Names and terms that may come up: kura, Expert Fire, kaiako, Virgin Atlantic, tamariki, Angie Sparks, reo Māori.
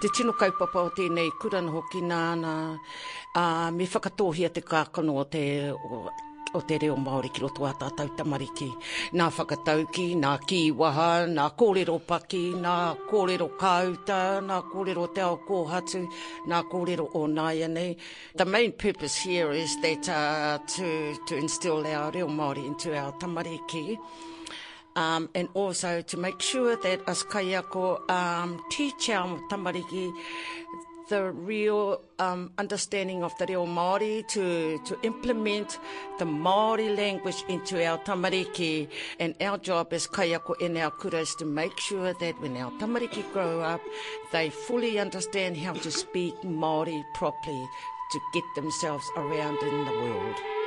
Te tino kaupapa o tēnei kurana hoki nāna, me whakatōhia te kākano o te reo Māori ki roto a tātou tamariki. Nā whakatauki, nā kiwaha, nā kōrero paki, nā kōrero kauta, nā kōrero te ao kōhatu, nā kōrero o nāia nei. The main purpose here is that to instill our reo Māori into our tamariki. And also to make sure that as kaiako teach our tamariki the real understanding of the reo Māori, to implement the Māori language into our tamariki. And our job as kaiako and our kura is to make sure that when our tamariki grow up, they fully understand how to speak Māori properly to get themselves around in the world.